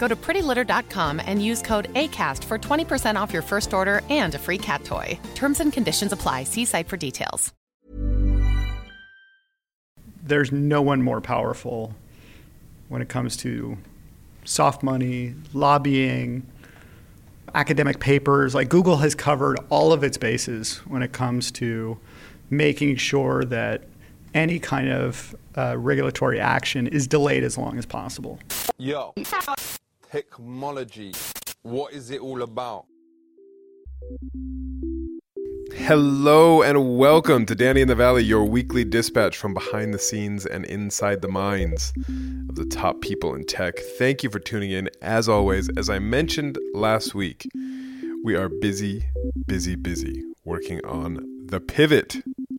Go to prettylitter.com and use code ACAST for 20% off your first order and a free cat toy. Terms and conditions apply. See site for details. There's no one more powerful when it comes to soft money, lobbying, academic papers. Like, Google has covered all of its bases when it comes to making sure that any kind of regulatory action is delayed as long as possible. Yo, technology, what is it all about? Hello and welcome to Danny in the Valley, your weekly dispatch from behind the scenes and inside the minds of the top people in tech. Thank you for tuning in. As always, as I mentioned last week, we are busy working on The Pivot,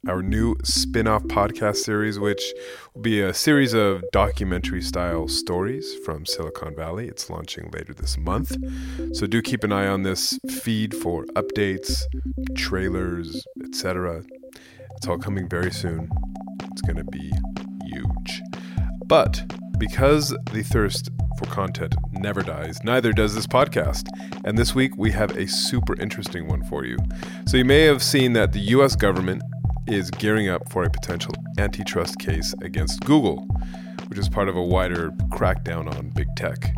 our new spin-off podcast series, which will be a series of documentary-style stories from Silicon Valley. It's launching later this month, so do keep an eye on this feed for updates, trailers, etc. It's all coming very soon. It's going to be huge. But because the thirst for content never dies, neither does this podcast. And this week, we have a super interesting one for you. So you may have seen that the U.S. government is gearing up for a potential antitrust case against Google, which is part of a wider crackdown on big tech.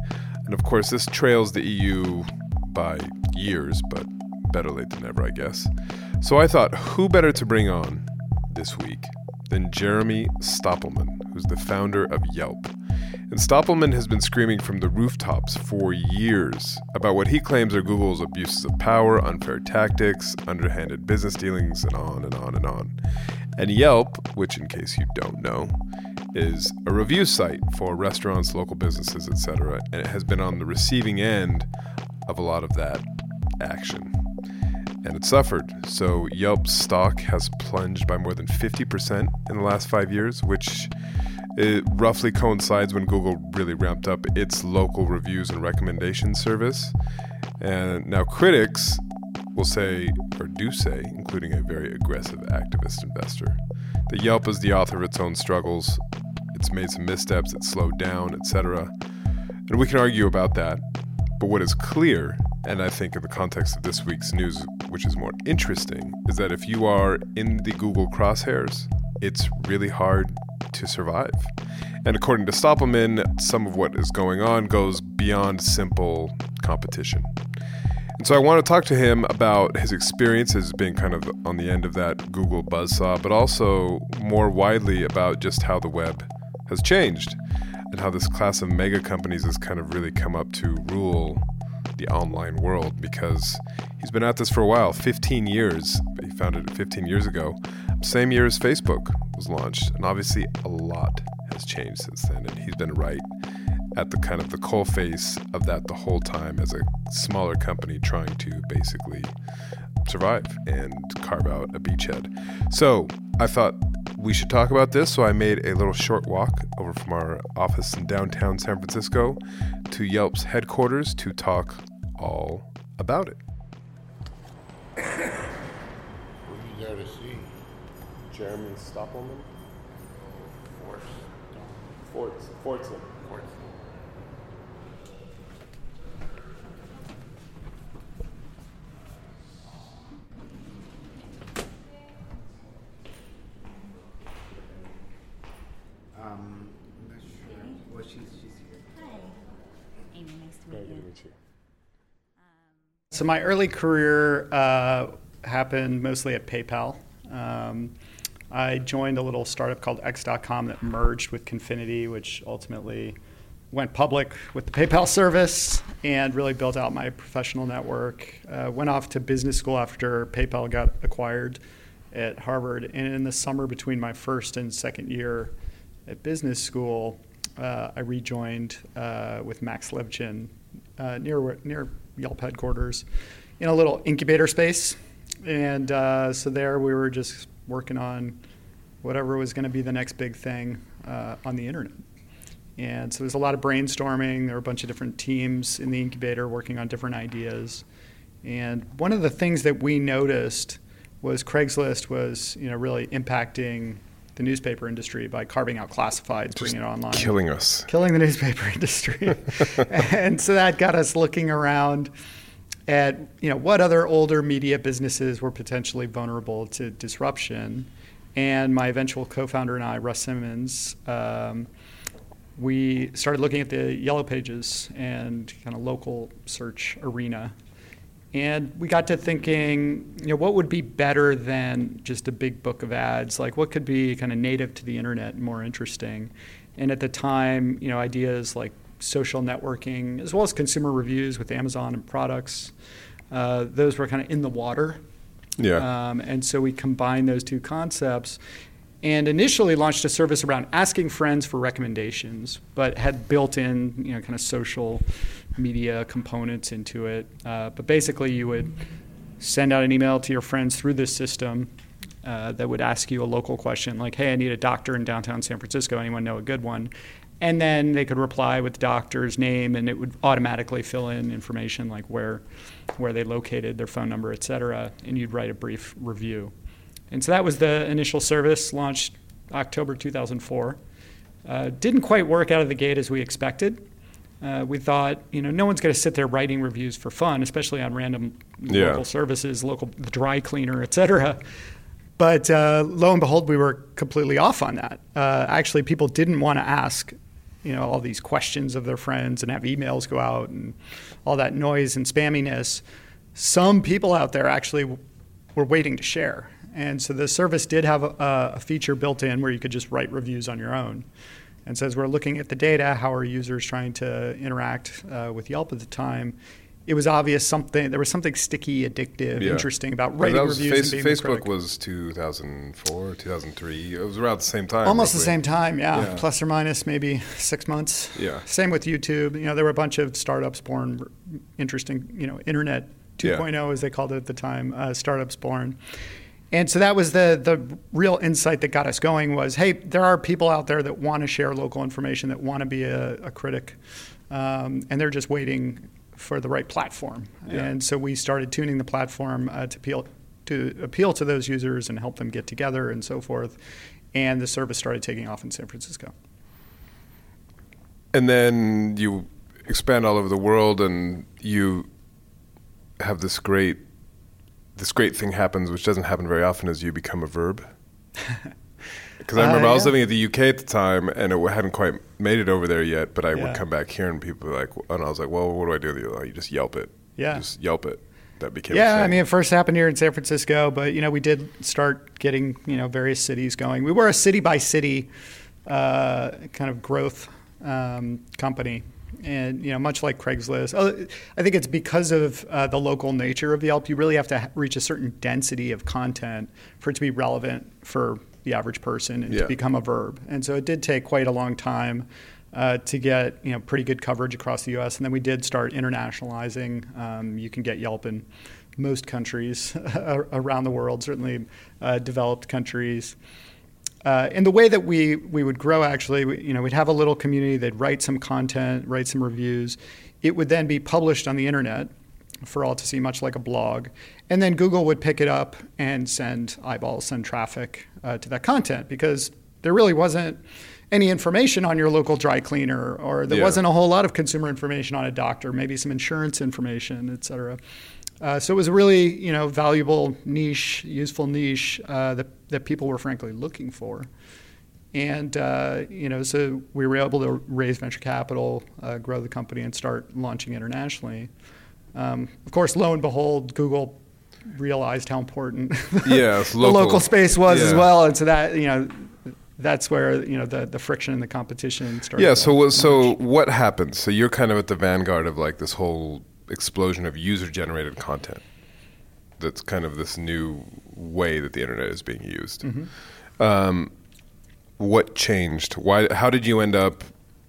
And of course, this trails the EU by years, but better late than never, I guess. So I thought, who better to bring on this week than Jeremy Stoppelman, who's the founder of Yelp. And Stoppelman has been screaming from the rooftops for years about what he claims are Google's abuses of power, unfair tactics, underhanded business dealings, and on and on and on. And Yelp, which in case you don't know, is a review site for restaurants, local businesses, etc. And it has been on the receiving end of a lot of that action. And it suffered. So Yelp's stock has plunged by more than 50% in the last 5 years, which it roughly coincides when Google really ramped up its local reviews and recommendation service. And now critics will say, or do say, including a very aggressive activist investor, that Yelp is the author of its own struggles. It's made some missteps, it's slowed down, etc. And we can argue about that. But what is clear, and I think in the context of this week's news, which is more interesting, is that if you are in the Google crosshairs, it's really hard to survive. And according to Stoppelman, some of what is going on goes beyond simple competition. And so I want to talk to him about his experiences being kind of on the end of that Google buzzsaw, but also more widely about just how the web has changed and how this class of mega companies has kind of really come up to rule the online world, because he's been at this for a while, 15 years. He founded it 15 years ago, same year as Facebook was launched. And obviously a lot has changed since then. And he's been right at the kind of the coalface of that the whole time as a smaller company trying to basically survive and carve out a beachhead. So I thought we should talk about this. So I made a little short walk over from our office in downtown San Francisco to Yelp's headquarters to talk all about it. What you got to see? Jeremy Stoppelman? Fortson. So my early career happened mostly at PayPal. I joined a little startup called X.com that merged with Confinity, which ultimately went public with the PayPal service and really built out my professional network. Went off to business school after PayPal got acquired at Harvard. And in the summer between my first and second year at business school, I rejoined with Max Levchin near Yelp headquarters in a little incubator space. And so there we were just working on whatever was going to be the next big thing on the internet. And so there was a lot of brainstorming. There were a bunch of different teams in the incubator working on different ideas. And one of the things that we noticed was Craigslist was, you know, really impacting the newspaper industry by carving out classifieds, bringing it online. Killing us. Killing the newspaper industry. And so that got us looking around at, you know, what other older media businesses were potentially vulnerable to disruption. And my eventual co-founder and I, Russ Simmons, we started looking at the Yellow Pages and kind of local search arena. And we got to thinking, you know, what would be better than just a big book of ads? Like, what could be kind of native to the internet and more interesting? And at the time, you know, ideas like social networking, as well as consumer reviews with Amazon and products, those were kind of in the water. Yeah. And so we combined those two concepts and initially launched a service around asking friends for recommendations, but had built in, you know, kind of social media components into it. But basically, you would send out an email to your friends through this system that would ask you a local question like, hey, I need a doctor in downtown San Francisco. Anyone know a good one? And then they could reply with the doctor's name, and it would automatically fill in information like where they located, their phone number, et cetera, and you'd write a brief review. And so that was the initial service, launched October 2004. Didn't quite work out of the gate as we expected. We thought, you know, no one's going to sit there writing reviews for fun, especially on random local services, local the dry cleaner, et cetera. But lo and behold, we were completely off on that. Actually, people didn't want to ask, you know, all these questions of their friends and have emails go out and all that noise and spamminess. Some people out there actually were waiting to share. And so the service did have a feature built in where you could just write reviews on your own. And so as we're looking at the data, how are users trying to interact with Yelp at the time, it was obvious there was something sticky, addictive, interesting about writing reviews. Facebook was 2004, 2003. It was around the same time. Almost roughly. The same time, yeah. Plus or minus maybe 6 months. Yeah. Same with YouTube. You know, there were a bunch of startups born, interesting, you know, Internet 2.0 as they called it at the time, startups born. And so that was the real insight that got us going was, hey, there are people out there that want to share local information, that want to be a critic, and they're just waiting for the right platform. Yeah. And so we started tuning the platform to appeal to those users and help them get together and so forth. And the service started taking off in San Francisco. And then you expand all over the world, and you have this great thing happens, which doesn't happen very often, is you become a verb. Because I remember I was living in the UK at the time, and it hadn't quite made it over there yet, but I would come back here, and people were like, and I was like, well, what do I do? They're like, you just Yelp it. Yeah. You just Yelp it. That became a thing. I mean, it first happened here in San Francisco, but, you know, we did start getting, you know, various cities going. We were a city-by-city kind of growth company. And, you know, much like Craigslist, I think it's because of the local nature of Yelp, you really have to reach a certain density of content for it to be relevant for the average person and to become a verb. And so it did take quite a long time to get, you know, pretty good coverage across the U.S. And then we did start internationalizing. You can get Yelp in most countries around the world, certainly developed countries. And the way that we would grow, actually, you know, we'd have a little community. They'd write some content, write some reviews. It would then be published on the internet for all to see, much like a blog. And then Google would pick it up and send eyeballs, send traffic to that content, because there really wasn't any information on your local dry cleaner, or there wasn't a whole lot of consumer information on a doctor, maybe some insurance information, et cetera. So it was a really, you know, valuable niche, useful niche that people were frankly looking for. And, you know, so we were able to raise venture capital, grow the company, and start launching internationally. Of course, lo and behold, Google realized how important the local space was as well. And so that, you know, that's where, you know, the friction and the competition started. Yeah. So what happens? So you're kind of at the vanguard of like this whole explosion of user-generated content. That's kind of this new way that the internet is being used. Mm-hmm. What changed? Why? How did you end up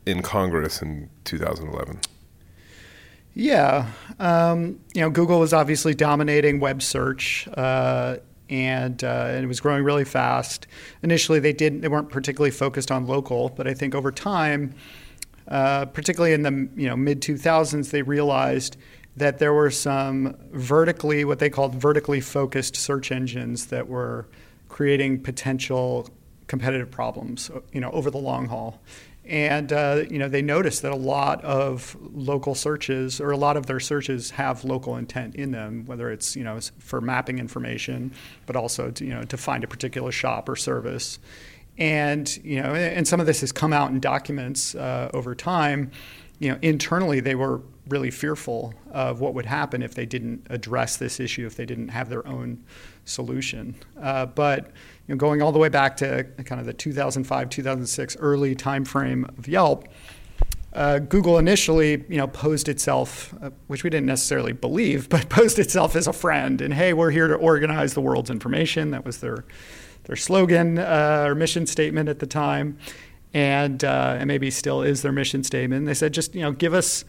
in Congress in 2011? Yeah, you know, Google was obviously dominating web search, and it was growing really fast. Initially, they weren't particularly focused on local, but I think over time, particularly in the mid 2000s, they realized that there were some what they called vertically focused search engines that were creating potential competitive problems, over the long haul. And, they noticed that a lot of local searches, or a lot of their searches, have local intent in them, whether it's, for mapping information, but also to, to find a particular shop or service. And, and some of this has come out in documents over time. Internally, they were really fearful of what would happen if they didn't address this issue, if they didn't have their own solution. But going all the way back to kind of the 2005, 2006 early time frame of Yelp, Google initially, posed itself, which we didn't necessarily believe, but posed itself as a friend. And hey, we're here to organize the world's information. That was their slogan or mission statement at the time. And maybe still is their mission statement. They said, just give us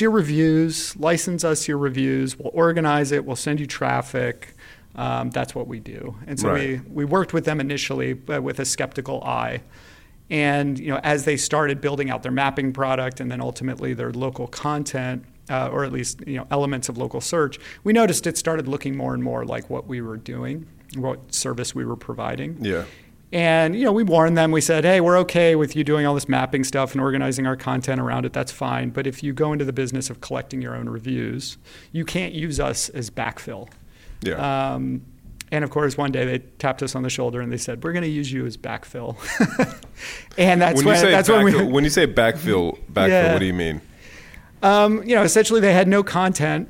your reviews, license us your reviews, we'll organize it, we'll send you traffic. That's what we do. And so we worked with them initially with a skeptical eye. And as they started building out their mapping product and then ultimately their local content, or at least elements of local search, we noticed it started looking more and more like what we were doing, what service we were providing. Yeah. And, we warned them. We said, hey, we're okay with you doing all this mapping stuff and organizing our content around it. That's fine. But if you go into the business of collecting your own reviews, you can't use us as backfill. Yeah. And, of course, one day they tapped us on the shoulder and they said, we're going to use you as backfill. And when you say backfill, what do you mean? Essentially they had no content.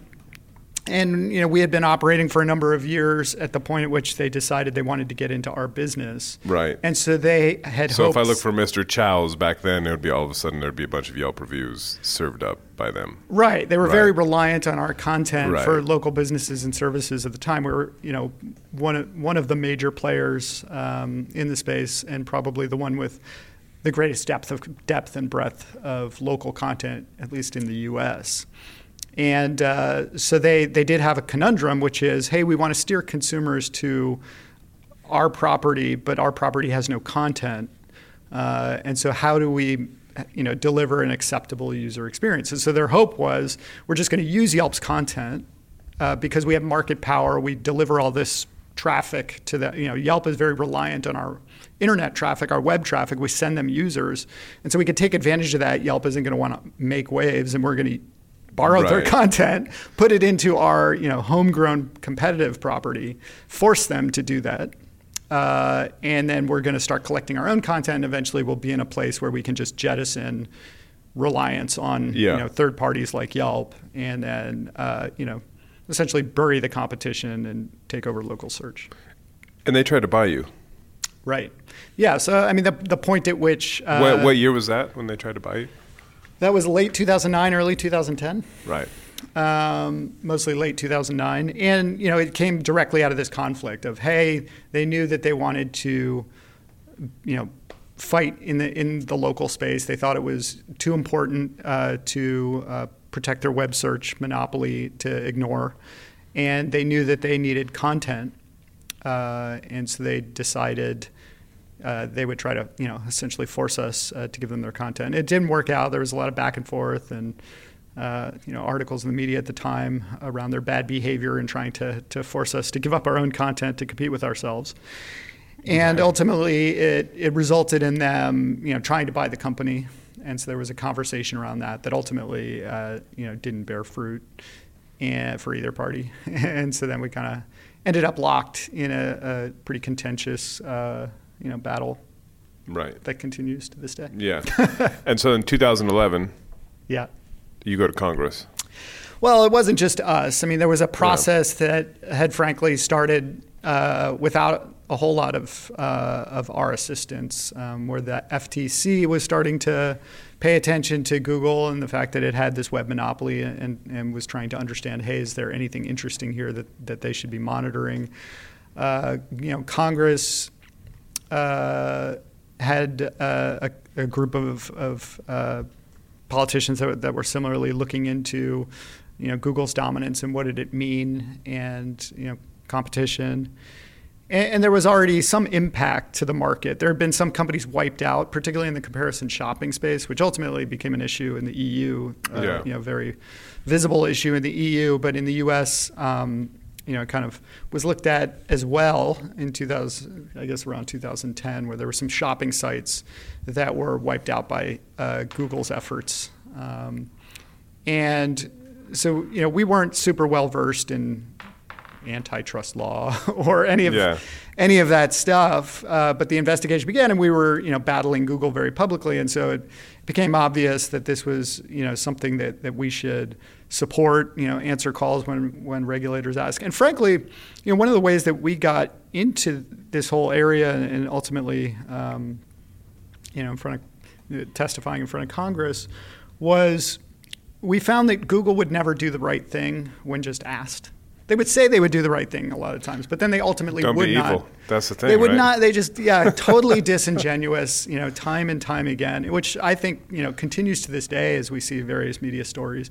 And, we had been operating for a number of years at the point at which they decided they wanted to get into our business. Right. And so they had hopes. So if I look for Mr. Chow's back then, it would be all of a sudden there'd be a bunch of Yelp reviews served up by them. Right. They were very reliant on our content for local businesses and services at the time. We were, one of the major players in the space, and probably the one with the greatest depth and breadth of local content, at least in the U.S., and so they did have a conundrum, which is, hey, we want to steer consumers to our property, but our property has no content. And so how do we, deliver an acceptable user experience? And so their hope was, we're just going to use Yelp's content because we have market power. We deliver all this traffic to the, Yelp is very reliant on our internet traffic, our web traffic. We send them users. And so we could take advantage of that. Yelp isn't going to want to make waves, and we're going to borrowed their content, put it into our homegrown competitive property, force them to do that, and then we're going to start collecting our own content. And eventually, we'll be in a place where we can just jettison reliance on third parties like Yelp, and then essentially bury the competition and take over local search. And they tried to buy you, right? Yeah. So I mean, the point at which what year was that when they tried to buy you? That was late 2009, early 2010. Right. Mostly late 2009. And, it came directly out of this conflict of, hey, they knew that they wanted to, fight in the local space. They thought it was too important to protect their web search monopoly to ignore. And they knew that they needed content. And so they decided they would try to, essentially force us to give them their content. It didn't work out. There was a lot of back and forth and, articles in the media at the time around their bad behavior and trying to force us to give up our own content to compete with ourselves. And ultimately, it resulted in them, trying to buy the company. And so there was a conversation around that ultimately, didn't bear fruit for either party. And so then we kind of ended up locked in a pretty contentious battle that continues to this day. Yeah. And so in 2011, you go to Congress. Well, it wasn't just us. I mean, there was a process that had frankly started without a whole lot of our assistance, where the FTC was starting to pay attention to Google and the fact that it had this web monopoly and was trying to understand, hey, is there anything interesting here that they should be monitoring? Congress had a group of politicians that were similarly looking into, Google's dominance and what did it mean, and, competition. And there was already some impact to the market. There had been some companies wiped out, particularly in the comparison shopping space, which ultimately became an issue in the EU, very visible issue in the EU. But in the US, it kind of was looked at as well in 2010, where there were some shopping sites that were wiped out by Google's efforts. And so, we weren't super well versed in antitrust law or any of that stuff. But the investigation began, and we were, battling Google very publicly. And so it became obvious that this was, something that we should support, answer calls when regulators ask. And frankly, one of the ways that we got into this whole area and ultimately, testifying in front of Congress was we found that Google would never do the right thing when just asked. They would say they would do the right thing a lot of times, but then they ultimately would not. Don't be evil. That's the thing. They would not. They just totally disingenuous. Time and time again, which I think continues to this day as we see various media stories.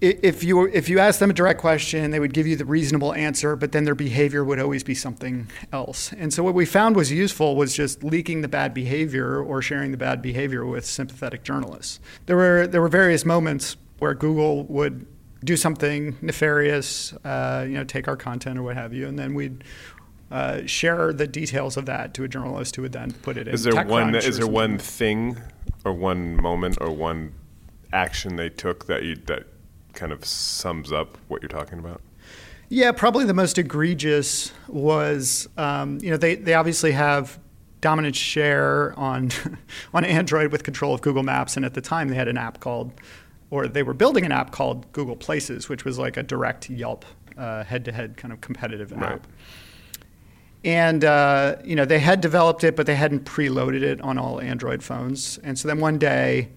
If you ask them a direct question, they would give you the reasonable answer, but then their behavior would always be something else. And so what we found was useful was just leaking the bad behavior or sharing the bad behavior with sympathetic journalists. There were various moments where Google would do something nefarious, take our content or what have you, and then we'd share the details of that to a journalist who would then put it in. Is there one thing or one moment or one action they took that kind of sums up what you're talking about? Yeah, probably the most egregious was they obviously have dominant share on Android with control of Google Maps, and at the time they had an app called. Or they were building an app called Google Places, which was like a direct Yelp head-to-head kind of competitive app. Right. And, they had developed it, but they hadn't preloaded it on all Android phones. And so then one day,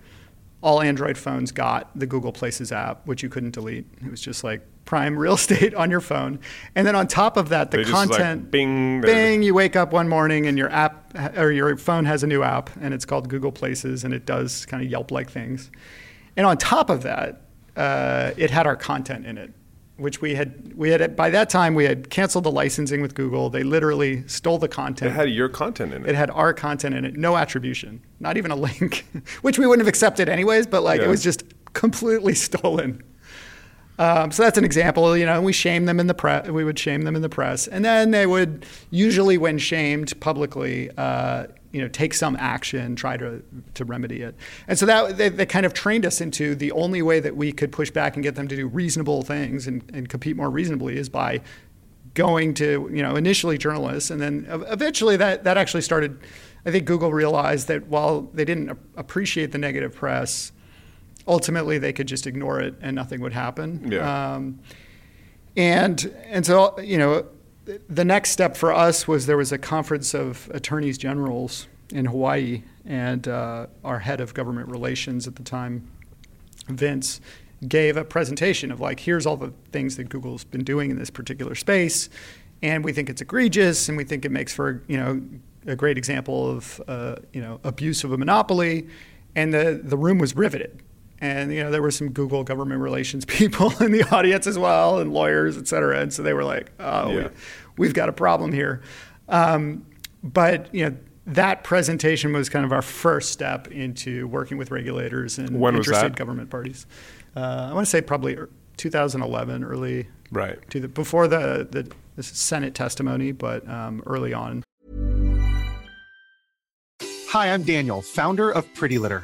all Android phones got the Google Places app, which you couldn't delete. It was just like prime real estate on your phone. And then on top of that, the content, like, bing, you wake up one morning and your app or your phone has a new app, and it's called Google Places, and it does kind of Yelp-like things. And on top of that, it had our content in it, which we had by that time we had canceled the licensing with Google. They literally stole the content. It had your content in it. It had our content in it. No attribution, not even a link, which we wouldn't have accepted anyways. But it was just completely stolen. So that's an example. We shame them in the press. We would shame them in the press, and then they would usually, when shamed publicly, take some action, try to remedy it. And so that they kind of trained us into the only way that we could push back and get them to do reasonable things and compete more reasonably is by going to, initially journalists. And then eventually that actually started, I think Google realized that while they didn't appreciate the negative press, ultimately they could just ignore it and nothing would happen. Yeah. And so, the next step for us was there was a conference of attorneys generals in Hawaii, and our head of government relations at the time, Vince, gave a presentation of here's all the things that Google's been doing in this particular space, and we think it's egregious, and we think it makes for a great example of abuse of a monopoly, and the room was riveted. And, there were some Google government relations people in the audience as well, and lawyers, et cetera. And so they were like, oh, we've got a problem here. But, that presentation was kind of our first step into working with regulators and interested government parties. I want to say probably 2011, early. Right. Before the Senate testimony, but early on. Hi, I'm Daniel, founder of Pretty Litter.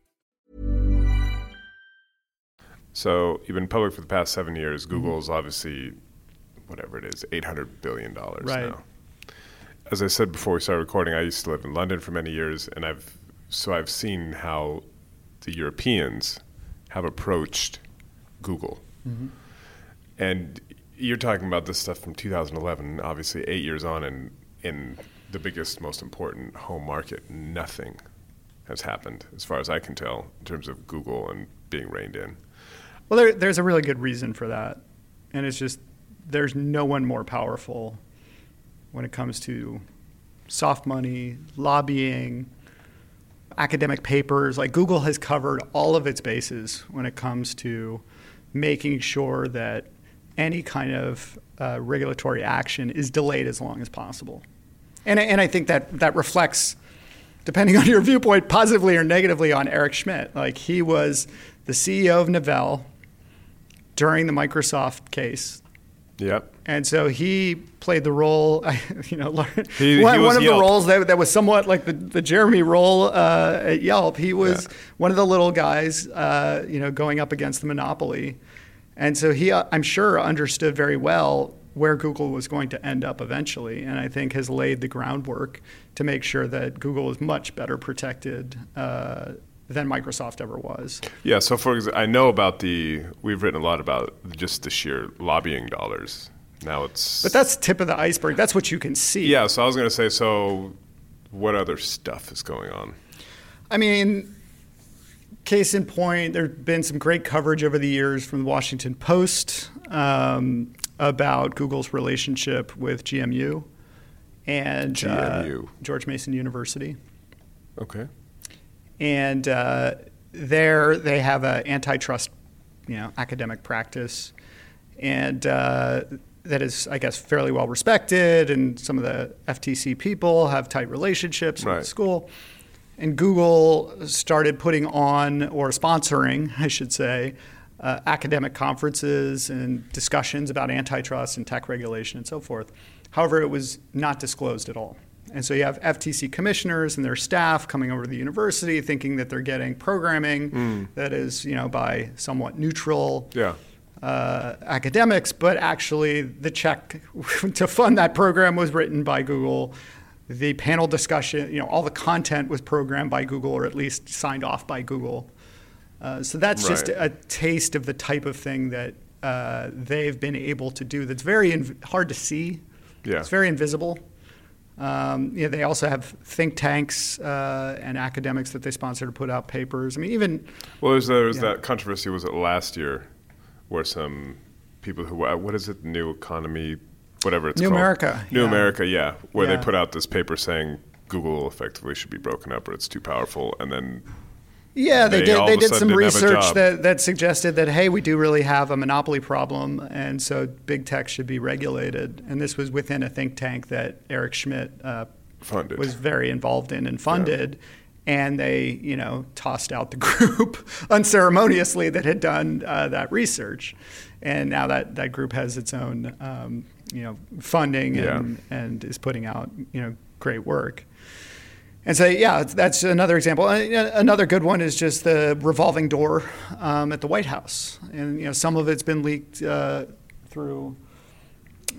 So you've been public for the past 7 years. Google's obviously, whatever it is, $800 billion now. As I said before we started recording, I used to live in London for many years, and I've seen how the Europeans have approached Google. Mm-hmm. And you're talking about this stuff from 2011, obviously 8 years on, and in the biggest, most important home market, nothing has happened, as far as I can tell, in terms of Google and being reined in. Well, there's a really good reason for that. And it's just there's no one more powerful when it comes to soft money, lobbying, academic papers. Like, Google has covered all of its bases when it comes to making sure that any kind of regulatory action is delayed as long as possible. And I think that reflects, depending on your viewpoint, positively or negatively on Eric Schmidt. Like, he was the CEO of Novell during the Microsoft case. Yep. And so he played the role, one of Yelp. The roles that was somewhat like the Jeremy role at Yelp. He was one of the little guys, going up against the monopoly. And so he, I'm sure, understood very well where Google was going to end up eventually, and I think has laid the groundwork to make sure that Google is much better protected than Microsoft ever was. Yeah, so for example, I know about we've written a lot about just the sheer lobbying dollars. Now it's... But that's tip of the iceberg. That's what you can see. Yeah, so I was going to say, so what other stuff is going on? I mean, case in point, there's been some great coverage over the years from the Washington Post about Google's relationship with GMU and George Mason University. Okay. And there they have an antitrust, academic practice, and that is, I guess, fairly well respected. And some of the FTC people have tight relationships with the school. And Google started putting on, or sponsoring, I should say, academic conferences and discussions about antitrust and tech regulation and so forth. However, it was not disclosed at all. And so you have FTC commissioners and their staff coming over to the university thinking that they're getting programming that is, by somewhat neutral academics, but actually the check to fund that program was written by Google. The panel discussion, all the content was programmed by Google or at least signed off by Google. So that's just a taste of the type of thing that they've been able to do that's very hard to see. Yeah. It's very invisible. They also have think tanks and academics that they sponsor to put out papers. I mean, even... Well, there was that controversy, was it last year, where some people who... What is it? New Economy, whatever it's called. New America. New America. Where they put out this paper saying Google effectively should be broken up or it's too powerful, and then... Yeah, they did some research that suggested that, hey, we do really have a monopoly problem, and so big tech should be regulated. And this was within a think tank that Eric Schmidt was very involved in and funded. Yeah. And they, tossed out the group unceremoniously that had done that research. And now that group has its own, funding and is putting out, great work. And so, that's another example. Another good one is just the revolving door at the White House. And, some of it's been leaked through.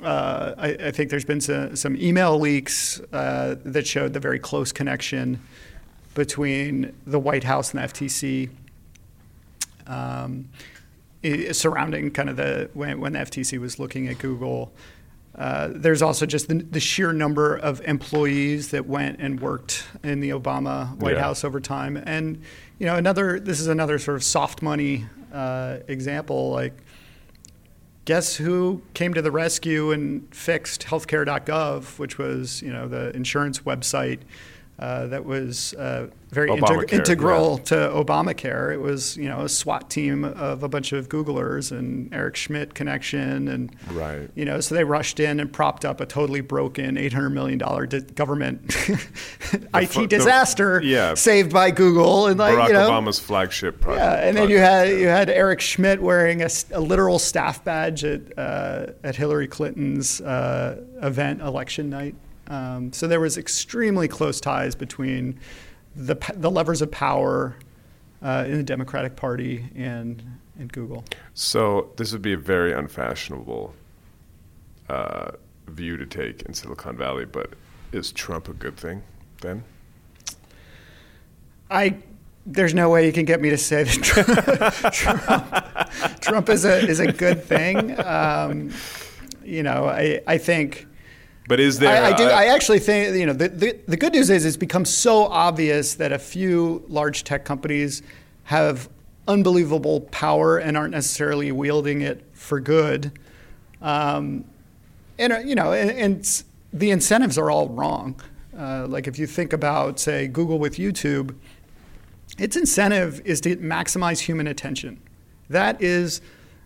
I think there's been some email leaks that showed the very close connection between the White House and the FTC surrounding kind of when the FTC was looking at Google. There's also just the sheer number of employees that went and worked in the Obama White House over time. And, this is another sort of soft money example. Like, guess who came to the rescue and fixed healthcare.gov, which was, the insurance website that was very integral to Obamacare. It was, you know, a SWAT team of a bunch of Googlers and Eric Schmidt connection, and you know, so they rushed in and propped up a totally broken $800 million government IT disaster saved by Google, and like Barack Obama's flagship project. Yeah, and then you had Eric Schmidt wearing a literal staff badge at Hillary Clinton's event election night. So there was extremely close ties between the levers of power in the Democratic Party and Google. So this would be a very unfashionable view to take in Silicon Valley, but is Trump a good thing then? There's no way you can get me to say that Trump is a good thing. I think... But is there? I do. I actually think the good news is it's become so obvious that a few large tech companies have unbelievable power and aren't necessarily wielding it for good, and the incentives are all wrong. Like if you think about, say, Google with YouTube, its incentive is to maximize human attention. That is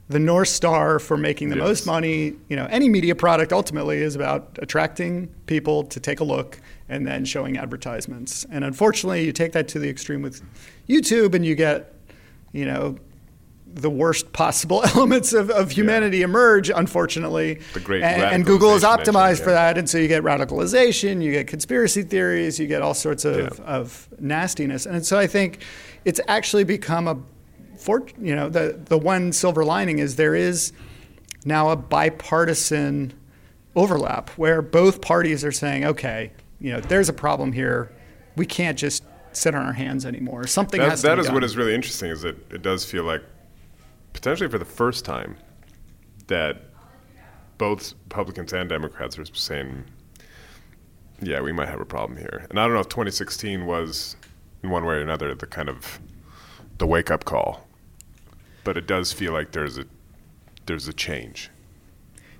the North Star for making the most money. Any media product ultimately is about attracting people to take a look and then showing advertisements. And unfortunately, you take that to the extreme with YouTube and you get, the worst possible elements of humanity emerge, unfortunately. And Google is optimized for that. And so you get radicalization, you get conspiracy theories, you get all sorts of nastiness. And so I think it's actually become the one silver lining is there is now a bipartisan overlap where both parties are saying, okay, there's a problem here. We can't just sit on our hands anymore. Something has to be done. What is really interesting is that it does feel like potentially for the first time that both Republicans and Democrats are saying, yeah, we might have a problem here. And I don't know if 2016 was in one way or another the kind of the wake-up call, but it does feel like there's a change.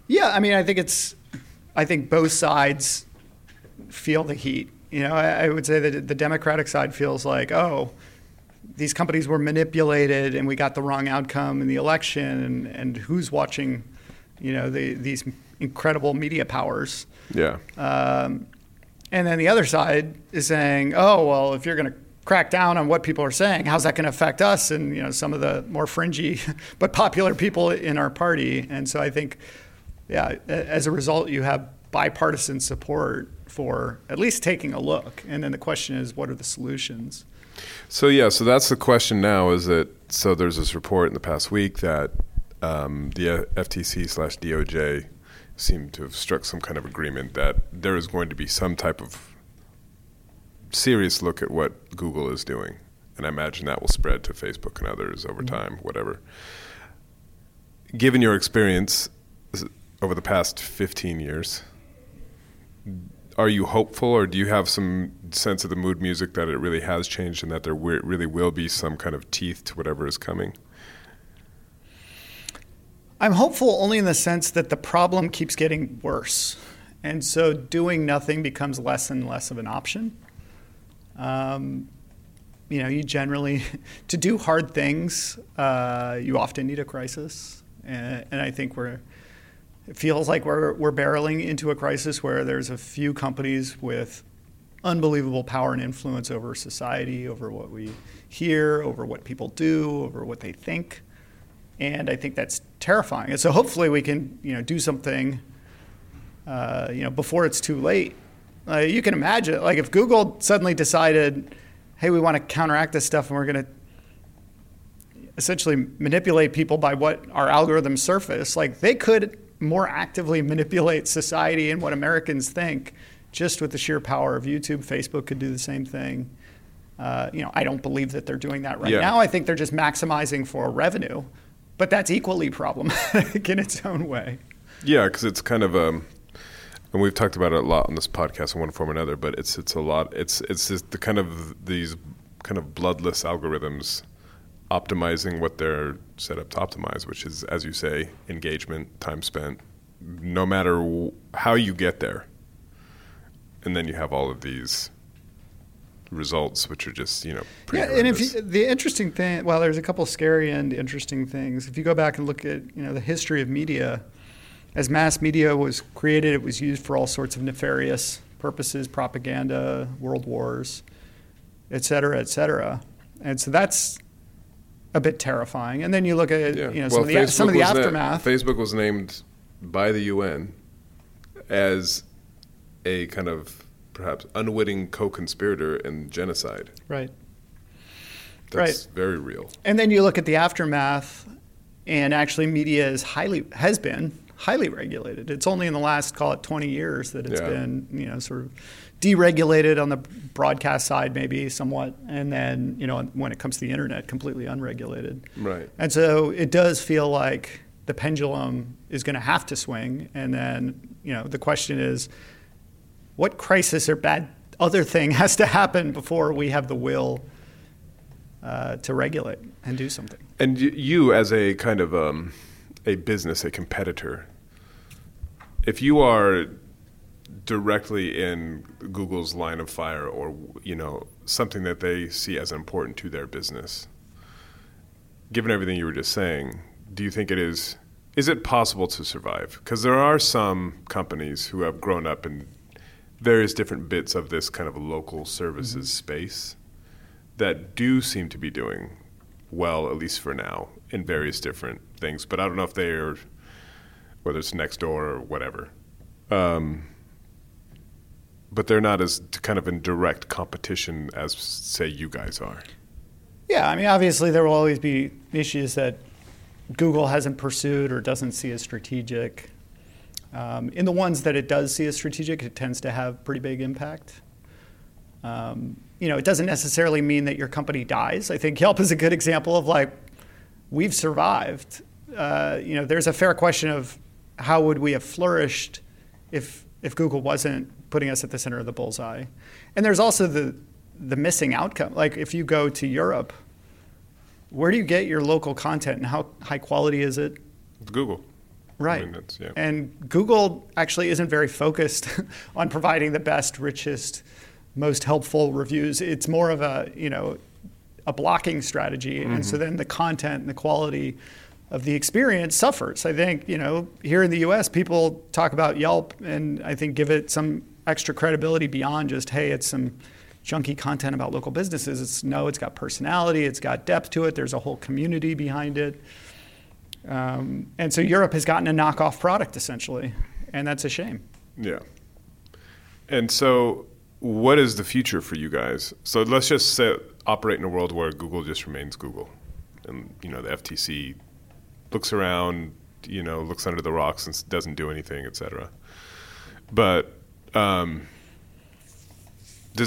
Yeah, I mean, I think both sides feel the heat. I would say that the Democratic side feels like, oh, these companies were manipulated and we got the wrong outcome in the election, and who's watching, these incredible media powers. Yeah. And then the other side is saying, oh, well, if you're going to crack down on what people are saying, how's that going to affect us and some of the more fringy but popular people in our party? And so I think, as a result, you have bipartisan support for at least taking a look. And then the question is, what are the solutions? So that's the question now, is that, so there's this report in the past week that the FTC/DOJ seemed to have struck some kind of agreement that there is going to be some type of serious look at what Google is doing, and I imagine that will spread to Facebook and others over time, whatever. Given your experience over the past 15 years, are you hopeful, or do you have some sense of the mood music that it really has changed and that there really will be some kind of teeth to whatever is coming? I'm hopeful only in the sense that the problem keeps getting worse, and so doing nothing becomes less and less of an option. You generally, to do hard things, you often need a crisis. And I think it feels like we're barreling into a crisis where there's a few companies with unbelievable power and influence over society, over what we hear, over what people do, over what they think. And I think that's terrifying. And so hopefully we can, do something, before it's too late. You can imagine, like if Google suddenly decided, hey, we want to counteract this stuff and we're going to essentially manipulate people by what our algorithms surface, like they could more actively manipulate society and what Americans think just with the sheer power of YouTube. Facebook could do the same thing. I don't believe that they're doing that now. I think they're just maximizing for revenue, but that's equally problematic in its own way. Yeah, because it's kind of a... And we've talked about it a lot on this podcast in one form or another, but it's a lot. It's just the kind of these kind of bloodless algorithms optimizing what they're set up to optimize, which is, as you say, engagement, time spent, no matter how you get there. And then you have all of these results, which are just, you know, pretty horrendous. And if you, the interesting thing, well, there's a couple of scary and interesting things. If you go back and look at, you know, the history of media, as mass media was created, it was used for all sorts of nefarious purposes, propaganda, world wars, et cetera, et cetera. And so that's a bit terrifying. And then you look at, you know, some of the aftermath. Facebook was named by the UN as a kind of perhaps unwitting co-conspirator in genocide. Right. That's very real. And then you look at the aftermath, and actually media is has been highly regulated. It's only in the last, call it 20 years, that it's been, you know, sort of deregulated on the broadcast side maybe somewhat, and then, you know, when it comes to the internet, completely unregulated. Right. And so it does feel like the pendulum is going to have to swing, and then, you know, the question is, what crisis or bad other thing has to happen before we have the will to regulate and do something? And you, as a kind of a business, a competitor, if you are directly in Google's line of fire, or, you know, something that they see as important to their business, given everything you were just saying, do you think is it possible to survive? Because there are some companies who have grown up in various different bits of this kind of local services space that do seem to be doing well, at least for now, in various different things. But I don't know if they're, whether it's Nextdoor or whatever. But they're not as kind of in direct competition as, say, you guys are. Yeah, I mean, obviously there will always be issues that Google hasn't pursued or doesn't see as strategic. In the ones that it does see as strategic, it tends to have pretty big impact. You know, it doesn't necessarily mean that your company dies. I think Yelp is a good example of, like, we've survived. You know, there's a fair question of how would we have flourished if Google wasn't putting us at the center of the bullseye. And there's also the missing outcome. Like, if you go to Europe, where do you get your local content, and how high quality is it? Google. Right. I mean, and Google actually isn't very focused on providing the best, richest, most helpful reviews. It's more of a, you know, a blocking strategy. Mm-hmm. And so then the content and the quality of the experience suffers. I think, you know, here in the US, people talk about Yelp and I think give it some extra credibility beyond just, hey, it's some junky content about local businesses. It's got personality, it's got depth to it. There's a whole community behind it. And so Europe has gotten a knockoff product essentially, and that's a shame. Yeah. And so what is the future for you guys? So let's just operate in a world where Google just remains Google, and, you know, the FTC looks around, you know, looks under the rocks and doesn't do anything, et cetera. But does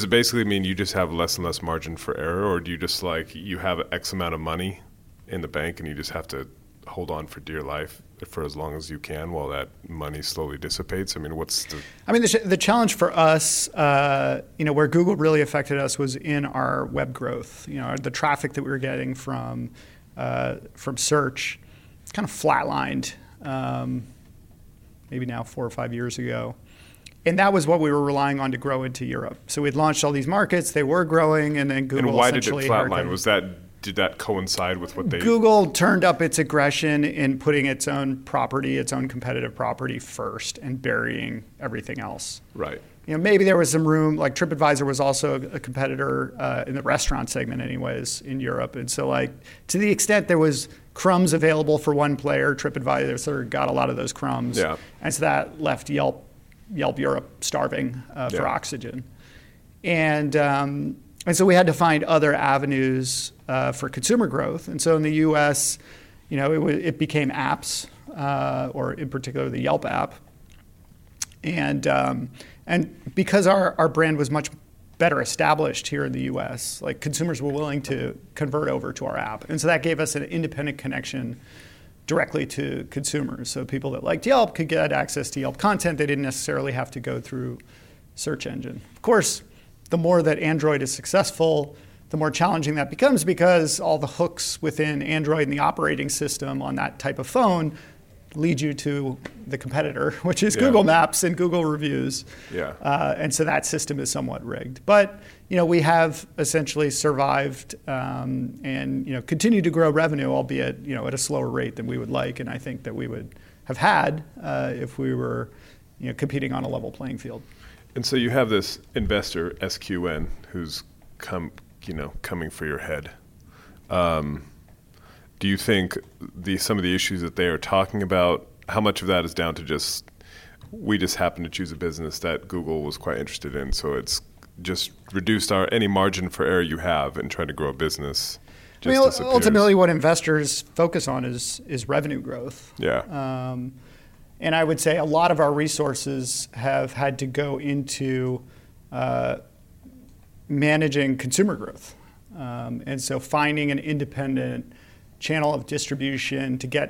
it basically mean you just have less and less margin for error, or do you just, like, you have X amount of money in the bank and you just have to hold on for dear life for as long as you can while that money slowly dissipates? I mean, the challenge for us, you know, where Google really affected us was in our web growth. You know, the traffic that we were getting from search kind of flatlined, maybe now 4 or 5 years ago. And that was what we were relying on to grow into Europe. So we'd launched all these markets, they were growing, and then Google essentially... And why did it flatline? Did that coincide with what they... Google turned up its aggression in putting its own property, its own competitive property first and burying everything else. Right. You know, maybe there was some room, like TripAdvisor was also a competitor in the restaurant segment anyways in Europe. And so, like, to the extent there was crumbs available for one player, TripAdvisor sort of got a lot of those crumbs. Yeah. And so that left Yelp Europe starving for oxygen. And so we had to find other avenues for consumer growth. And so in the U.S., you know, it became apps, or in particular the Yelp app. And because our brand was much better established here in the U.S., like, consumers were willing to convert over to our app. And so that gave us an independent connection directly to consumers. So people that liked Yelp could get access to Yelp content. They didn't necessarily have to go through search engine. Of course, the more that Android is successful, the more challenging that becomes, because all the hooks within Android and the operating system on that type of phone lead you to the competitor, which is Google Maps and Google reviews. Yeah. And so that system is somewhat rigged. But, you know, we have essentially survived and, you know, continue to grow revenue, albeit, you know, at a slower rate than we would like. And I think that we would have had if we were, you know, competing on a level playing field. And so you have this investor, SQN, who's coming for your head. Do you think some of the issues that they are talking about, how much of that is down to we just happen to choose a business that Google was quite interested in, so it's just reduced any margin for error you have in trying to grow a business? Ultimately, what investors focus on is revenue growth. Yeah. And I would say a lot of our resources have had to go into managing consumer growth. And so finding an independent channel of distribution to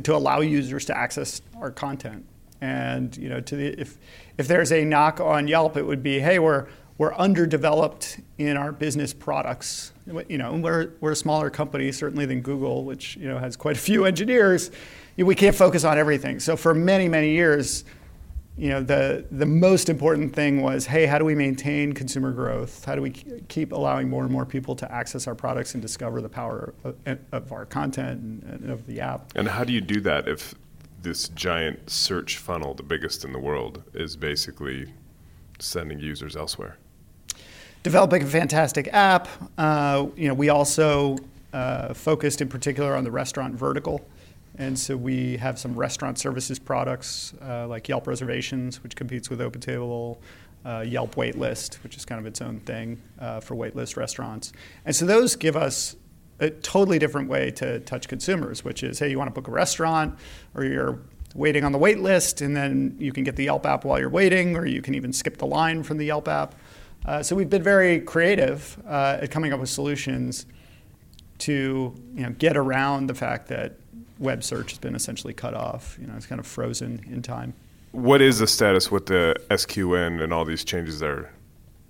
to allow users to access our content. And, you know, if there's a knock on Yelp, it would be, hey, we're underdeveloped in our business products. You know, we're a smaller company certainly than Google, which, you know, has quite a few engineers. We can't focus on everything. So for many, many years, you know, the most important thing was, hey, how do we maintain consumer growth? How do we keep allowing more and more people to access our products and discover the power of our content and of the app? And how do you do that if this giant search funnel, the biggest in the world, is basically sending users elsewhere? Developing a fantastic app. You know, we also focused in particular on the restaurant vertical. And so we have some restaurant services products like Yelp Reservations, which competes with OpenTable, Yelp Waitlist, which is kind of its own thing for waitlist restaurants. And so those give us a totally different way to touch consumers, which is, hey, you want to book a restaurant, or you're waiting on the waitlist, and then you can get the Yelp app while you're waiting, or you can even skip the line from the Yelp app. So we've been very creative at coming up with solutions to, you know, get around the fact that web search has been essentially cut off. You know, it's kind of frozen in time. What is the status with the SQN and all these changes they're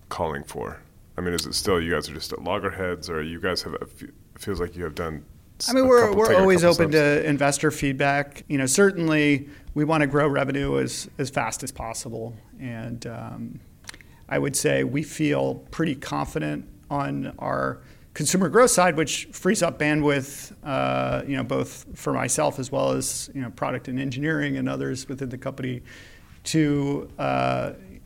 calling for? I mean, is it still you guys are just at loggerheads, or you guys have? It feels like you have done. I mean, we're always open to investor feedback. You know, certainly we want to grow revenue as fast as possible, and I would say we feel pretty confident on our consumer growth side, which frees up bandwidth, you know, both for myself as well as, you know, product and engineering and others within the company to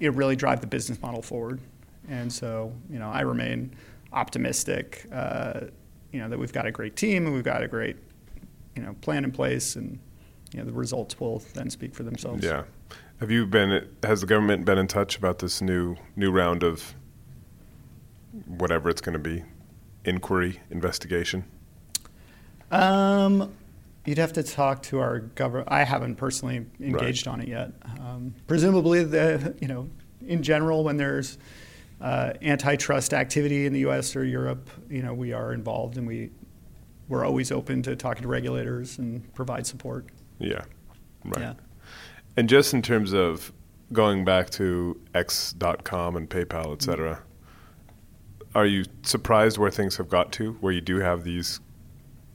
really drive the business model forward. And so, you know, I remain optimistic, you know, that we've got a great team and we've got a great, you know, plan in place, and, you know, the results will then speak for themselves. Yeah. Has the government been in touch about this new round of whatever it's going to be? Inquiry, investigation? You'd have to talk to our government. I haven't personally engaged on it yet. Presumably, you know, in general, when there's antitrust activity in the U.S. or Europe, you know, we are involved, and we're always open to talking to regulators and provide support. Yeah, right. Yeah. And just in terms of going back to X.com and PayPal, et cetera, are you surprised where things have got to, where you do have these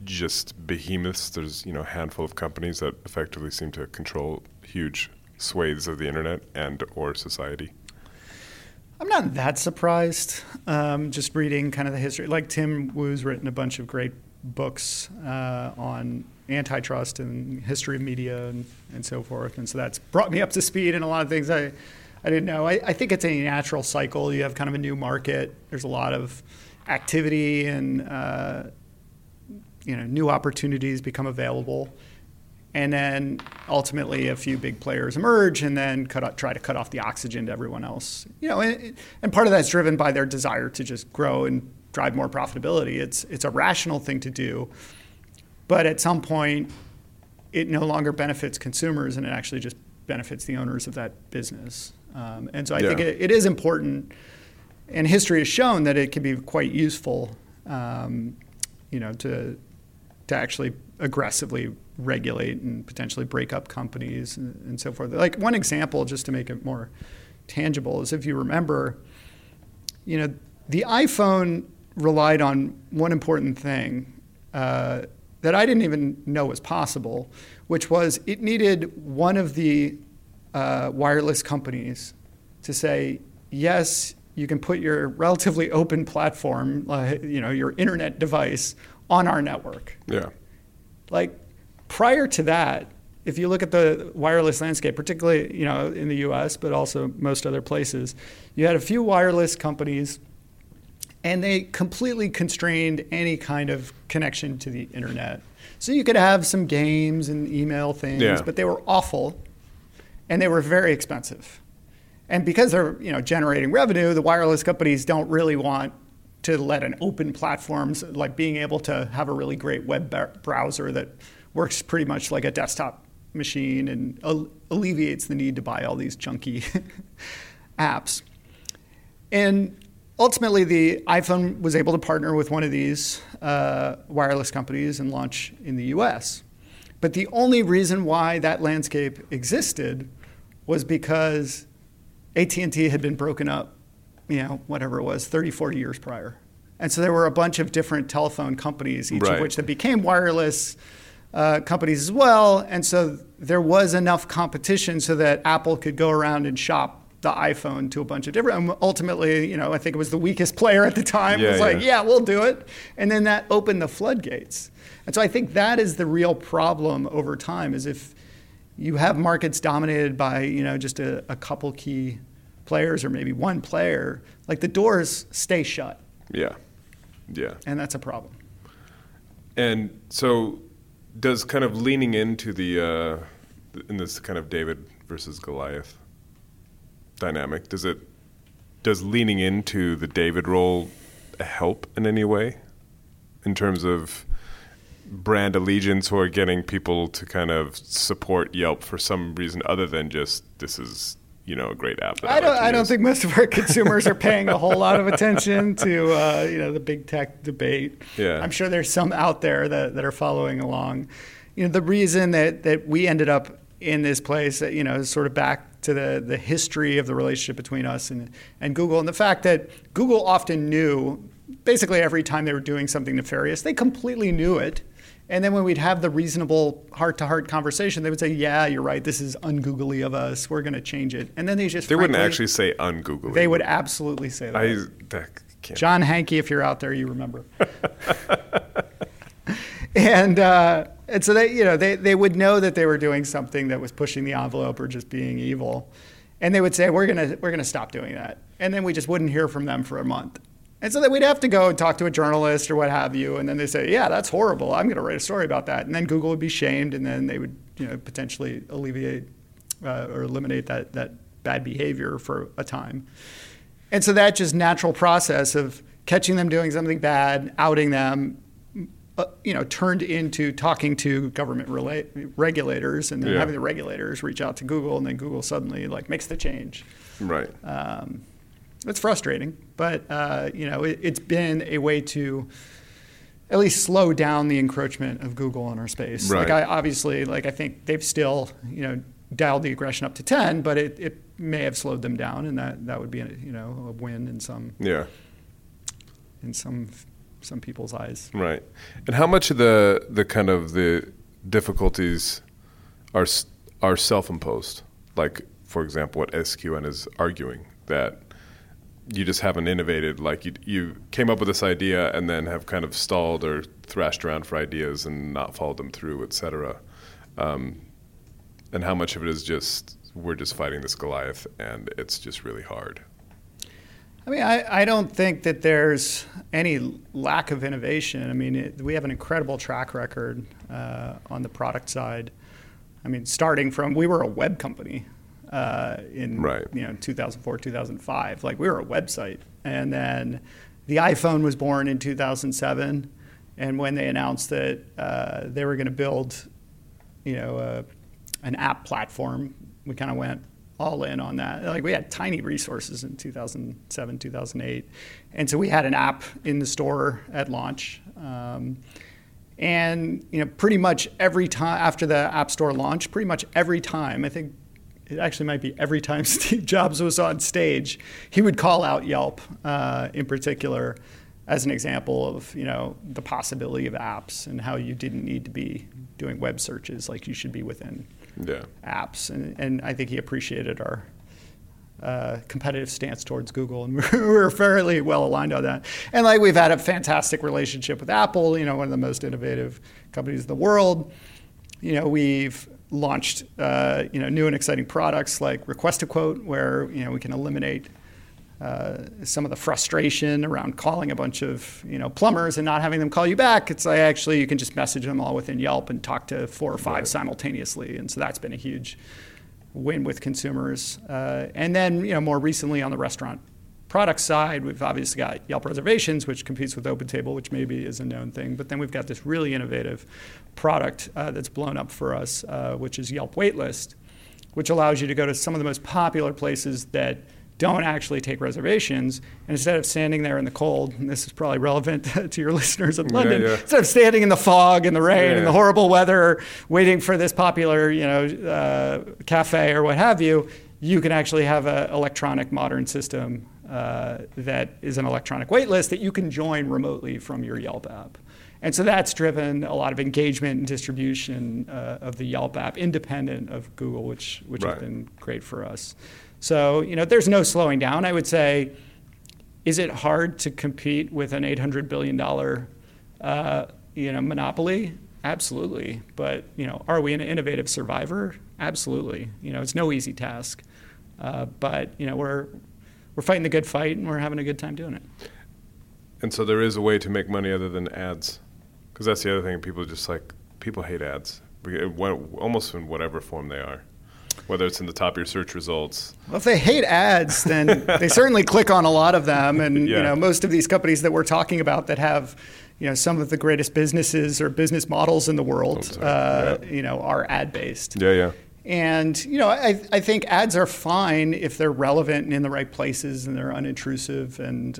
just behemoths? There's, you know, a handful of companies that effectively seem to control huge swathes of the internet and or society. I'm not that surprised. Just reading kind of the history. Like Tim Wu's written a bunch of great books on antitrust and history of media and so forth. And so that's brought me up to speed in a lot of things I didn't know. I think it's a natural cycle. You have kind of a new market. There's a lot of activity and, you know, new opportunities become available. And then ultimately a few big players emerge and then try to cut off the oxygen to everyone else. You know, and part of that's driven by their desire to just grow and drive more profitability. It's a rational thing to do. But at some point, it no longer benefits consumers, and it actually just benefits the owners of that business. And so I think it is important, and history has shown that it can be quite useful, you know, to actually aggressively regulate and potentially break up companies and so forth. Like one example, just to make it more tangible, is if you remember, you know, the iPhone relied on one important thing, that I didn't even know was possible, which was it needed one of the wireless companies to say, yes, you can put your relatively open platform, your internet device, on our network. Yeah. Like, prior to that, if you look at the wireless landscape, particularly, in the U.S., but also most other places, you had a few wireless companies, and they completely constrained any kind of connection to the internet. So you could have some games and email things, but they were awful, and they were very expensive. And because they're, generating revenue, the wireless companies don't really want to let an open platform, like being able to have a really great web browser that works pretty much like a desktop machine and alleviates the need to buy all these chunky apps. And ultimately, the iPhone was able to partner with one of these wireless companies and launch in the US. But the only reason why that landscape existed was because AT&T had been broken up, 30, 40 years prior. And so there were a bunch of different telephone companies, each of which that became wireless companies as well. And so there was enough competition so that Apple could go around and shop the iPhone to a bunch of different, and ultimately, I think it was the weakest player at the time was like, yeah, we'll do it. And then that opened the floodgates. And so I think that is the real problem over time, is if you have markets dominated by, just a couple key players or maybe one player, like the doors stay shut. Yeah. Yeah. And that's a problem. And so does kind of leaning into in this kind of David versus Goliath dynamic, does leaning into the David role help in any way in terms of brand allegiance or getting people to kind of support Yelp for some reason other than just this is a great app? I don't think most of our consumers are paying a whole lot of attention to the big tech debate. Yeah. I'm sure there's some out there that are following along. The reason that we ended up in this place, sort of back to the history of the relationship between us and Google, and the fact that Google often knew, basically every time they were doing something nefarious, they completely knew it. And then when we'd have the reasonable heart-to-heart conversation, they would say, yeah, you're right, this is un-Googly of us, we're going to change it. And then they wouldn't actually say un-Googly. They would absolutely say that. John Hankey, if you're out there, you remember. And so they would know that they were doing something that was pushing the envelope or just being evil, and they would say we're gonna stop doing that, and then we just wouldn't hear from them for a month, and so then we'd have to go and talk to a journalist or what have you, and then they say, yeah, that's horrible, I'm gonna write a story about that, and then Google would be shamed, and then they would potentially alleviate or eliminate that bad behavior for a time, and so that just natural process of catching them doing something bad, outing them, turned into talking to government regulators and then having the regulators reach out to Google, and then Google suddenly makes the change. Right. It's frustrating, but it's been a way to at least slow down the encroachment of Google on our space. Right. I think they've still dialed the aggression up to 10, but it may have slowed them down, and that would be a win in some some people's eyes. Right. And how much of the kind of the difficulties are self-imposed? Like, for example, what SQN is arguing, that you just haven't innovated. Like you came up with this idea and then have kind of stalled or thrashed around for ideas and not followed them through, et cetera. And how much of it is just, we're just fighting this Goliath and it's just really hard? I mean, I don't think that there's any lack of innovation. I mean, we have an incredible track record on the product side. I mean, starting from, we were a web company in 2004, 2005. Like, we were a website. And then the iPhone was born in 2007. And when they announced that they were going to build, an app platform, we kind of went all in on that. Like, we had tiny resources in 2007, 2008. And so we had an app in the store at launch. Pretty much every time after the App Store launch, pretty much every time, I think it actually might be every time Steve Jobs was on stage, he would call out Yelp in particular as an example of, you know, the possibility of apps and how you didn't need to be doing web searches, like you should be within apps. And I think he appreciated our competitive stance towards Google, and we're fairly well aligned on that. And like, we've had a fantastic relationship with Apple, you know, one of the most innovative companies in the world. You know, we've launched new and exciting products like Request a Quote, where, you know, we can eliminate some of the frustration around calling a bunch of, you know, plumbers and not having them call you back. It's like, actually, you can just message them all within Yelp and talk to 4 or 5 simultaneously. And so that's been a huge win with consumers. And then, you know, more recently on the restaurant product side, we've obviously got Yelp Reservations, which competes with OpenTable, which maybe is a known thing. But then we've got this really innovative product that's blown up for us, which is Yelp Waitlist, which allows you to go to some of the most popular places that don't actually take reservations, and instead of standing there in the cold, and this is probably relevant to your listeners in London, instead of standing in the fog and the rain and the horrible weather waiting for this popular, you know, cafe or what have you, you can actually have an electronic modern system that is an electronic wait list that you can join remotely from your Yelp app. And so that's driven a lot of engagement and distribution of the Yelp app, independent of Google, which has been great for us. So, you know, there's no slowing down. I would say, is it hard to compete with an $800 billion, monopoly? Absolutely. But, you know, are we an innovative survivor? Absolutely. You know, it's no easy task. But, you know, we're fighting the good fight, and we're having a good time doing it. And so there is a way to make money other than ads, because that's the other thing. People hate ads, almost in whatever form they are. Whether it's in the top of your search results. Well, if they hate ads, then they certainly click on a lot of them. And you know, most of these companies that we're talking about that have, you know, some of the greatest businesses or business models in the world, you know, are ad-based. And, you know, I think ads are fine if they're relevant and in the right places and they're unintrusive and,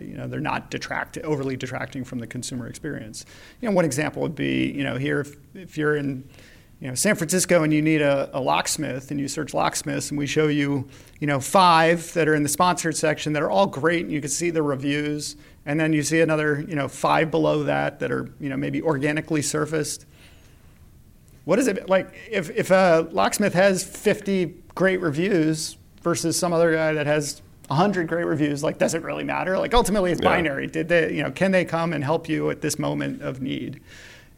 you know, they're not overly detracting from the consumer experience. You know, one example would be, you know, here if you're in, you know, San Francisco and you need a locksmith and you search locksmiths and we show you, you know, 5 that are in the sponsored section that are all great and you can see the reviews, and then you see another, you know, 5 below that are, you know, maybe organically surfaced. What is it like if a locksmith has 50 great reviews versus some other guy that has 100 great reviews? Like, does it really matter? Like, ultimately it's binary. Did they, you know, can they come and help you at this moment of need?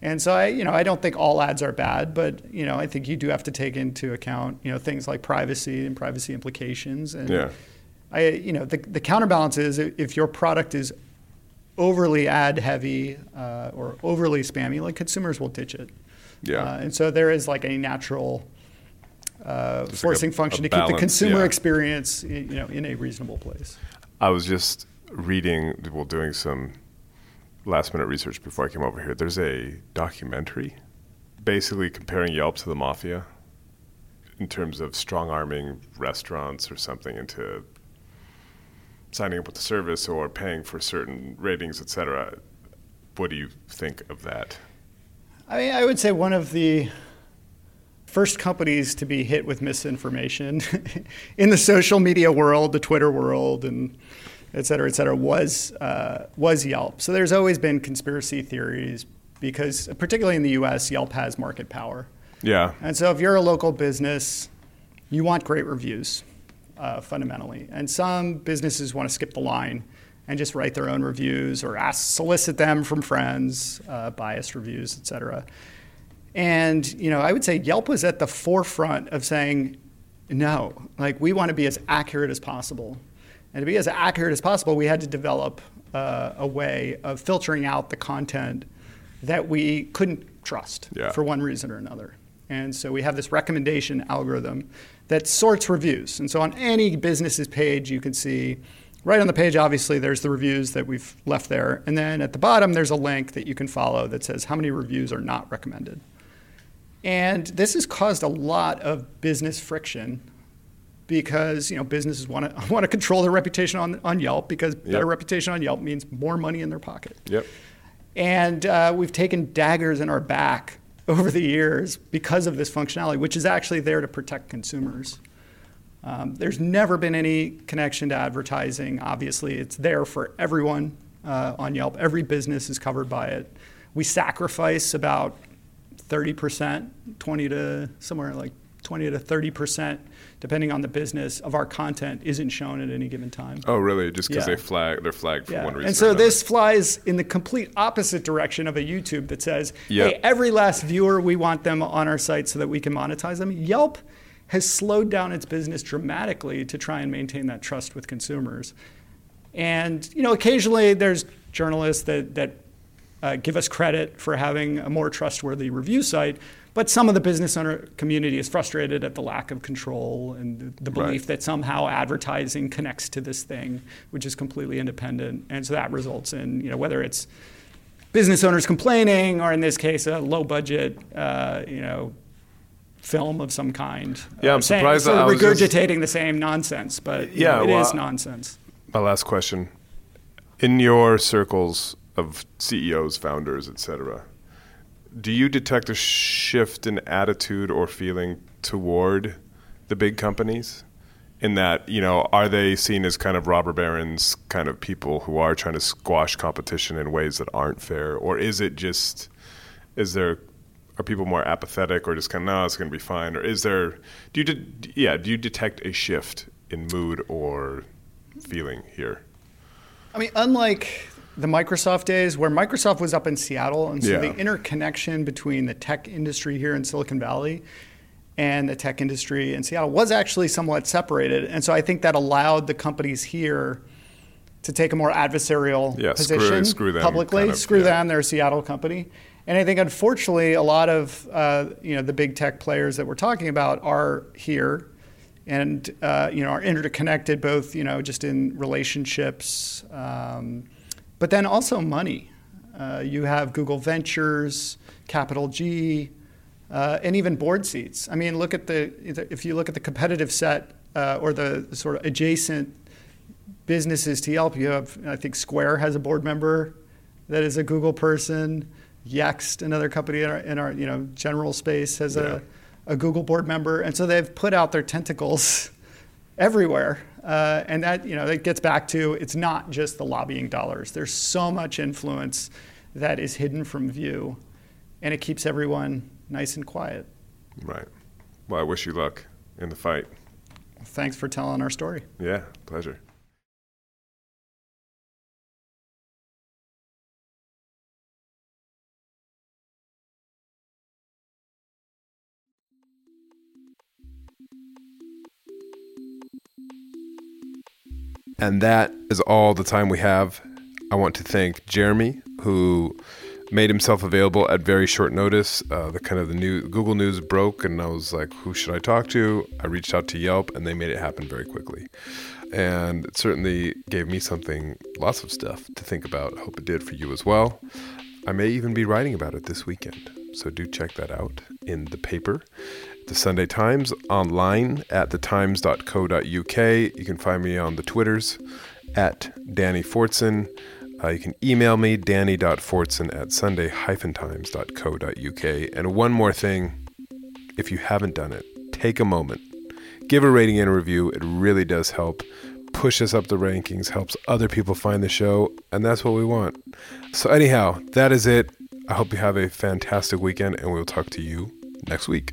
And so I don't think all ads are bad, but, you know, I think you do have to take into account, you know, things like privacy and privacy implications. And the counterbalance is, if your product is overly ad heavy or overly spammy, like, consumers will ditch it. And so there is like a natural forcing function to balance, keep the consumer experience, you know, in a reasonable place. I was just doing some last-minute research before I came over here. There's a documentary basically comparing Yelp to the mafia in terms of strong-arming restaurants or something into signing up with the service or paying for certain ratings, et cetera. What do you think of that? I mean, I would say one of the first companies to be hit with misinformation in the social media world, the Twitter world, and et cetera, was Yelp. So there's always been conspiracy theories because, particularly in the U.S., Yelp has market power. And so if you're a local business, you want great reviews, fundamentally. And some businesses want to skip the line and just write their own reviews or solicit them from friends, biased reviews, et cetera. And, you know, I would say Yelp was at the forefront of saying, no, like, we want to be as accurate as possible. And to be as accurate as possible, we had to develop a way of filtering out the content that we couldn't trust for one reason or another. And so we have this recommendation algorithm that sorts reviews. And so on any business's page, you can see right on the page, obviously, there's the reviews that we've left there. And then at the bottom, there's a link that you can follow that says how many reviews are not recommended. And this has caused a lot of business friction, because, you know, businesses want to control their reputation on Yelp, because better reputation on Yelp means more money in their pocket. And we've taken daggers in our back over the years because of this functionality, which is actually there to protect consumers. There's never been any connection to advertising. Obviously, it's there for everyone. on Yelp. Every business is covered by it. We sacrifice about 30%, 20 to somewhere like 20 to 30%, depending on the business, of our content isn't shown at any given time. Oh, really? Just because they're flagged for one reason. And so this flies in the complete opposite direction of a YouTube that says, hey, every last viewer, we want them on our site so that we can monetize them. Yelp has slowed down its business dramatically to try and maintain that trust with consumers. And, you know, occasionally there's journalists that give us credit for having a more trustworthy review site. But some of the business owner community is frustrated at the lack of control and the belief that somehow advertising connects to this thing, which is completely independent. And so that results in, you know, whether it's business owners complaining or in this case a low budget, film of some kind. Yeah, I'm surprised that I was regurgitating the same nonsense, but it is nonsense. My last question. In your circles of CEOs, founders, et cetera, do you detect a shift in attitude or feeling toward the big companies in that, you know, are they seen as kind of robber barons kind of people who are trying to squash competition in ways that aren't fair? Or is it just, are people more apathetic or just kind of, no, it's going to be fine? Or is there, do you detect a shift in mood or feeling here? I mean, unlike the Microsoft days, where Microsoft was up in Seattle, and so the interconnection between the tech industry here in Silicon Valley and the tech industry in Seattle was actually somewhat separated. And so I think that allowed the companies here to take a more adversarial position screw them, publicly. Screw them, they're a Seattle company. And I think, unfortunately, a lot of the big tech players that we're talking about are here and are interconnected both, just in relationships, but then also money. You have Google Ventures, Capital G, and even board seats. I mean, if you look at the competitive set or the sort of adjacent businesses to Yelp, you have, I think Square has a board member that is a Google person. Yext, another company in our general space, has a Google board member. And so they've put out their tentacles everywhere. And that, that gets back to, it's not just the lobbying dollars. There's so much influence that is hidden from view, and it keeps everyone nice and quiet. Right. Well, I wish you luck in the fight. Thanks for telling our story. Yeah, pleasure. And that is all the time we have. I want to thank Jeremy, who made himself available at very short notice. The Google news broke, and I was like, who should I talk to? I reached out to Yelp, and they made it happen very quickly. And it certainly gave me lots of stuff to think about. I hope it did for you as well. I may even be writing about it this weekend, so do check that out in the paper. The Sunday Times, online at thetimes.co.uk. You can find me on the Twitters at Danny Fortson. You can email me, danny.fortson@sunday-times.co.uk. And one more thing, if you haven't done it, take a moment. Give a rating and a review. It really does help. Push us up the rankings, helps other people find the show, and that's what we want. So anyhow, that is it. I hope you have a fantastic weekend, and we'll talk to you next week.